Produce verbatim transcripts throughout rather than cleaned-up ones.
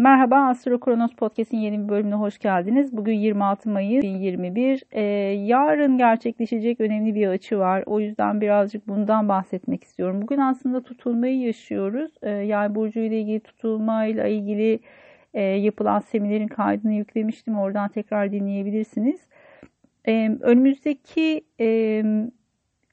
Merhaba, Astro Kronos Podcast'in yeni bir bölümüne hoş geldiniz. Bugün yirmi altı Mayıs iki bin yirmi bir. Ee, yarın gerçekleşecek önemli bir açı var. O yüzden birazcık bundan bahsetmek istiyorum. Bugün aslında tutulmayı yaşıyoruz. Ee, Yay burcu ile ilgili tutulmayla ilgili e, yapılan seminerin kaydını yüklemiştim. Oradan tekrar dinleyebilirsiniz. Ee, önümüzdeki e,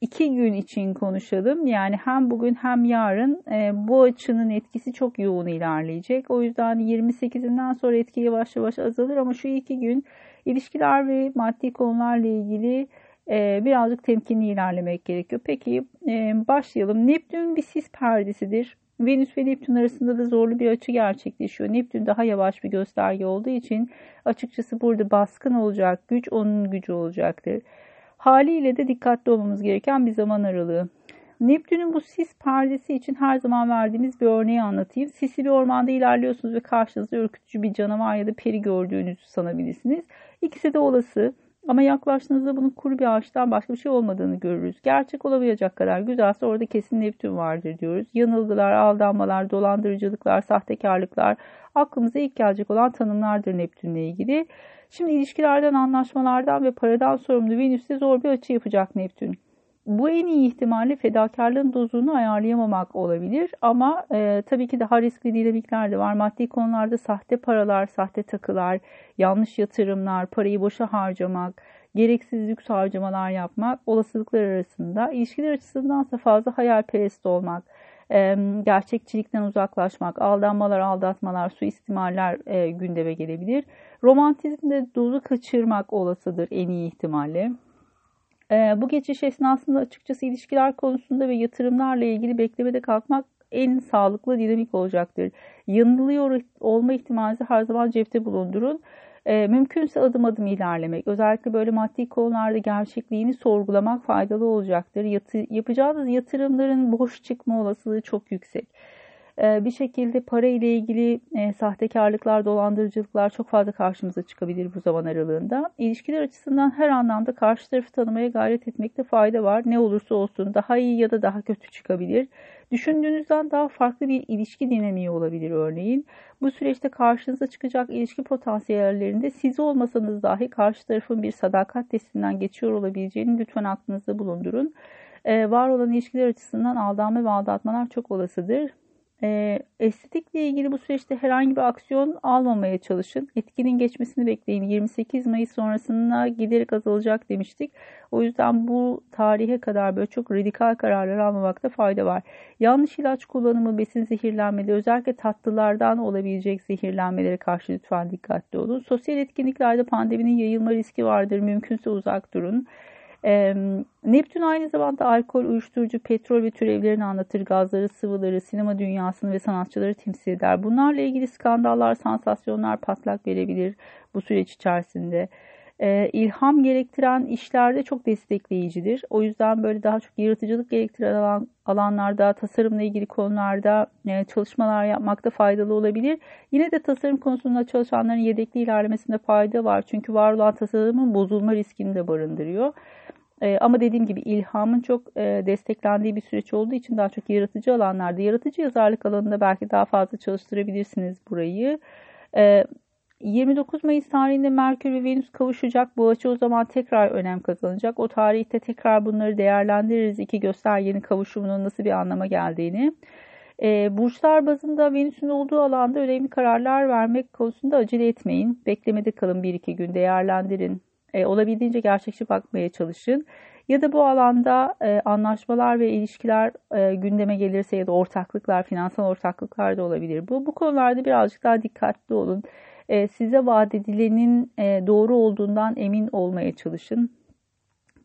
iki gün için konuşalım. Yani hem bugün hem yarın e, bu açının etkisi çok yoğun ilerleyecek. O yüzden yirmi sekizinden sonra etki yavaş yavaş azalır ama şu iki gün ilişkiler ve maddi konularla ilgili e, birazcık temkinli ilerlemek gerekiyor. Peki e, başlayalım. Neptün bir sis perdesidir. Venüs ve Neptün arasında da zorlu bir açı gerçekleşiyor. Neptün daha yavaş bir gösterge olduğu için açıkçası burada baskın olacak, güç onun gücü olacaktır. Haliyle de dikkatli olmamız gereken bir zaman aralığı. Neptün'ün bu sis perdesi için her zaman verdiğimiz bir örneği anlatayım. Sisli bir ormanda ilerliyorsunuz ve karşınızda ürkütücü bir canavar ya da peri gördüğünüzü sanabilirsiniz. İkisi de olası ama yaklaştığınızda bunun kuru bir ağaçtan başka bir şey olmadığını görürüz. Gerçek olamayacak kadar güzelse orada kesin Neptün vardır diyoruz. Yanılgılar, aldanmalar, dolandırıcılıklar, sahtekarlıklar aklımıza ilk gelecek olan tanımlardır Neptün'le ilgili. Şimdi ilişkilerden, anlaşmalardan ve paradan sorumlu Venüs'te zor bir açı yapacak Neptün. Bu en iyi ihtimalle fedakarlığın dozunu ayarlayamamak olabilir ama e, tabii ki daha riskli dinamikler de var. Maddi konularda sahte paralar, sahte takılar, yanlış yatırımlar, parayı boşa harcamak, gereksiz lüks harcamalar yapmak olasılıklar arasında. İlişkiler açısındansa fazla hayalperest olmak, e, gerçekçilikten uzaklaşmak, aldanmalar, aldatmalar, suistimaller e, gündeme gelebilir. Romantizmde dozu kaçırmak olasıdır en iyi ihtimalle. Bu geçiş esnasında açıkçası ilişkiler konusunda ve yatırımlarla ilgili beklemede kalkmak en sağlıklı dinamik olacaktır. Yanılıyor olma ihtimalinizi her zaman cepte bulundurun. Mümkünse adım adım ilerlemek, özellikle böyle maddi konularda gerçekliğini sorgulamak faydalı olacaktır. Yatı- yapacağınız yatırımların boş çıkma olasılığı çok yüksek. Bir şekilde para ile ilgili e, sahtekarlıklar, dolandırıcılıklar çok fazla karşımıza çıkabilir bu zaman aralığında. İlişkiler açısından her anlamda karşı tarafı tanımaya gayret etmekte fayda var. Ne olursa olsun daha iyi ya da daha kötü çıkabilir. Düşündüğünüzden daha farklı bir ilişki dinamiği olabilir örneğin. Bu süreçte karşınıza çıkacak ilişki potansiyellerinde siz olmasanız dahi karşı tarafın bir sadakat testinden geçiyor olabileceğini lütfen aklınızda bulundurun. E, var olan ilişkiler açısından aldanma ve aldatmalar çok olasıdır. E, estetikle ilgili bu süreçte herhangi bir aksiyon almamaya çalışın. Etkinin geçmesini bekleyin. yirmi sekiz Mayıs sonrasında giderek azalacak demiştik. O yüzden bu tarihe kadar böyle çok radikal kararlar almamakta fayda var. Yanlış ilaç kullanımı, besin zehirlenmeleri, özellikle tatlılardan olabilecek zehirlenmelere karşı lütfen dikkatli olun. Sosyal etkinliklerde pandeminin yayılma riski vardır. Mümkünse uzak durun. Ee, Neptün aynı zamanda alkol, uyuşturucu, petrol ve türevlerini anlatır, gazları, sıvıları, sinema dünyasını ve sanatçıları temsil eder. Bunlarla ilgili skandallar, sansasyonlar patlak verebilir bu süreç içerisinde. Ee, ilham gerektiren işlerde çok destekleyicidir. O yüzden böyle daha çok yaratıcılık gerektiren alan, alanlarda, tasarımla ilgili konularda e, çalışmalar yapmakta faydalı olabilir. Yine de tasarım konusunda çalışanların yedekli ilerlemesinde fayda var. Çünkü var olan tasarımın bozulma riskini de barındırıyor. Ee, ama dediğim gibi ilhamın çok e, desteklendiği bir süreç olduğu için daha çok yaratıcı alanlarda, yaratıcı yazarlık alanında belki daha fazla çalıştırabilirsiniz burayı. Ee, yirmi dokuz Mayıs tarihinde Merkür ve Venüs kavuşacak. Bu açı o zaman tekrar önem kazanacak. O tarihte tekrar bunları değerlendiririz. İki göstergenin kavuşumunun nasıl bir anlama geldiğini. E, burçlar bazında Venüs'ün olduğu alanda önemli kararlar vermek konusunda acele etmeyin. Beklemede kalın, bir iki gün değerlendirin. E, olabildiğince gerçekçi bakmaya çalışın. Ya da bu alanda e, anlaşmalar ve ilişkiler e, gündeme gelirse ya da ortaklıklar, finansal ortaklıklar da olabilir. Bu, bu konularda birazcık daha dikkatli olun. Size vaat edilenin doğru olduğundan emin olmaya çalışın.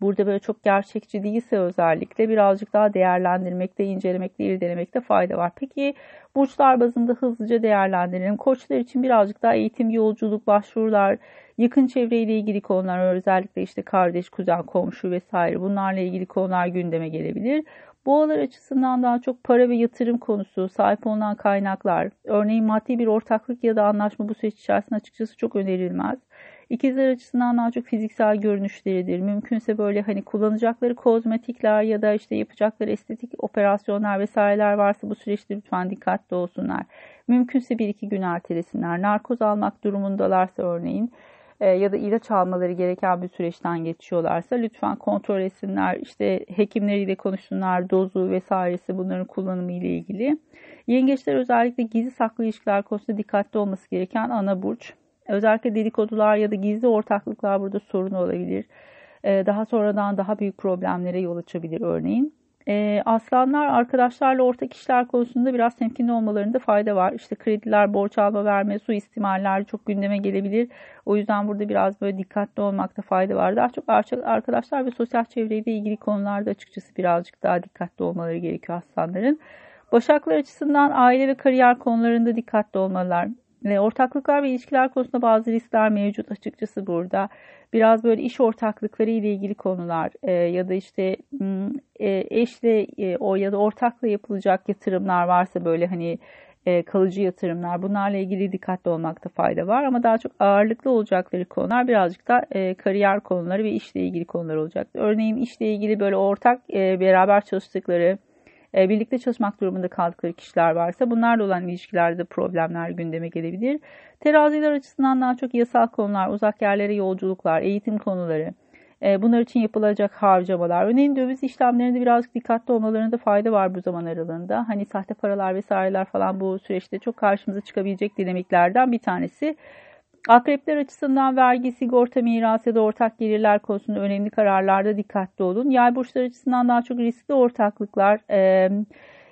Burada böyle çok gerçekçi değilse özellikle birazcık daha değerlendirmekte, incelemekte, irdelemekte fayda var. Peki burçlar bazında hızlıca değerlendirelim. Koçlar için birazcık daha eğitim, yolculuk, başvurular, yakın çevreyle ilgili konular, özellikle işte kardeş, kuzen, komşu vesaire bunlarla ilgili konular gündeme gelebilir. Boğalar açısından daha çok para ve yatırım konusu, sahip olunan kaynaklar, örneğin maddi bir ortaklık ya da anlaşma bu süreç içerisinde açıkçası çok önerilmez. İkizler açısından daha çok fiziksel görünüşleridir. Mümkünse böyle hani kullanacakları kozmetikler ya da işte yapacakları estetik operasyonlar vesaireler varsa bu süreçte lütfen dikkatli olsunlar. Mümkünse bir iki gün ertelesinler. Narkoz almak durumundalarsa örneğin ya da ilaç almaları gereken bir süreçten geçiyorlarsa lütfen kontrol etsinler. İşte hekimleriyle konuşsunlar, dozu vesairesi bunların kullanımı ile ilgili. Yengeçler özellikle gizli saklı ilişkiler konusunda dikkatli olması gereken ana burç. Özellikle dedikodular ya da gizli ortaklıklar burada sorun olabilir. Daha sonradan daha büyük problemlere yol açabilir örneğin. Aslanlar arkadaşlarla ortak işler konusunda biraz temkinli olmalarında fayda var. İşte krediler, borç alma verme, suistimaller çok gündeme gelebilir. O yüzden burada biraz böyle dikkatli olmakta fayda var. Daha çok arkadaşlar ve sosyal çevreyle ilgili konularda açıkçası birazcık daha dikkatli olmaları gerekiyor aslanların. Başaklar açısından aile ve kariyer konularında dikkatli olmalar. Ortaklıklar ve ilişkiler konusunda bazı riskler mevcut açıkçası burada. Biraz böyle iş ortaklıkları ile ilgili konular e, ya da işte e, eşle e, o ya da ortakla yapılacak yatırımlar varsa böyle hani e, kalıcı yatırımlar bunlarla ilgili dikkatli olmakta fayda var. Ama daha çok ağırlıklı olacakları konular birazcık da e, kariyer konuları ve işle ilgili konular olacak. Örneğin işle ilgili böyle ortak e, beraber çalıştıkları, birlikte çalışmak durumunda kaldıkları kişiler varsa bunlarla olan ilişkilerde problemler gündeme gelebilir. Teraziler açısından daha çok yasal konular, uzak yerlere yolculuklar, eğitim konuları, bunlar için yapılacak harcamalar. Örneğin döviz işlemlerinde birazcık dikkatli olmalarında fayda var bu zaman aralığında. Hani sahte paralar vesaireler falan bu süreçte çok karşımıza çıkabilecek dinamiklerden bir tanesi. Akrepler açısından vergi, sigorta, miras ya da ortak gelirler konusunda önemli kararlarda dikkatli olun. Yay burçları açısından daha çok riskli ortaklıklar e,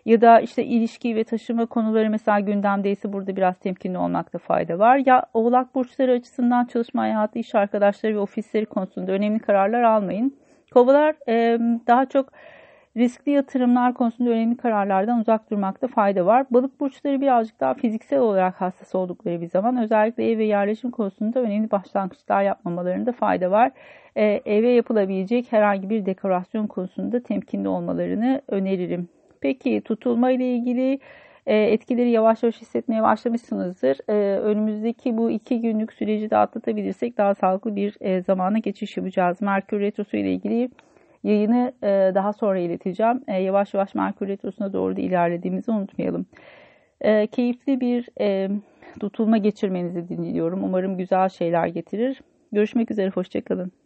ya da işte ilişki ve taşıma konuları mesela gündemdeyse burada biraz temkinli olmakta fayda var. Ya oğlak burçları açısından çalışma hayatı, iş arkadaşları ve ofisleri konusunda önemli kararlar almayın. Kovalar e, daha çok riskli yatırımlar konusunda önemli kararlardan uzak durmakta fayda var. Balık burçları birazcık daha fiziksel olarak hassas oldukları bir zaman özellikle ev ve yerleşim konusunda önemli başlangıçlar yapmamalarında fayda var. Ee, eve yapılabilecek herhangi bir dekorasyon konusunda temkinli olmalarını öneririm. Peki tutulma ile ilgili e, etkileri yavaş yavaş hissetmeye başlamışsınızdır. E, önümüzdeki bu iki günlük süreci de atlatabilirsek daha sağlıklı bir e, zamana geçiş yapacağız. Merkür retrosu ile ilgili yayını daha sonra ileteceğim. Yavaş yavaş Merkür Retrosu'na doğru da ilerlediğimizi unutmayalım. Keyifli bir tutulma geçirmenizi diliyorum. Umarım güzel şeyler getirir. Görüşmek üzere, hoşçakalın.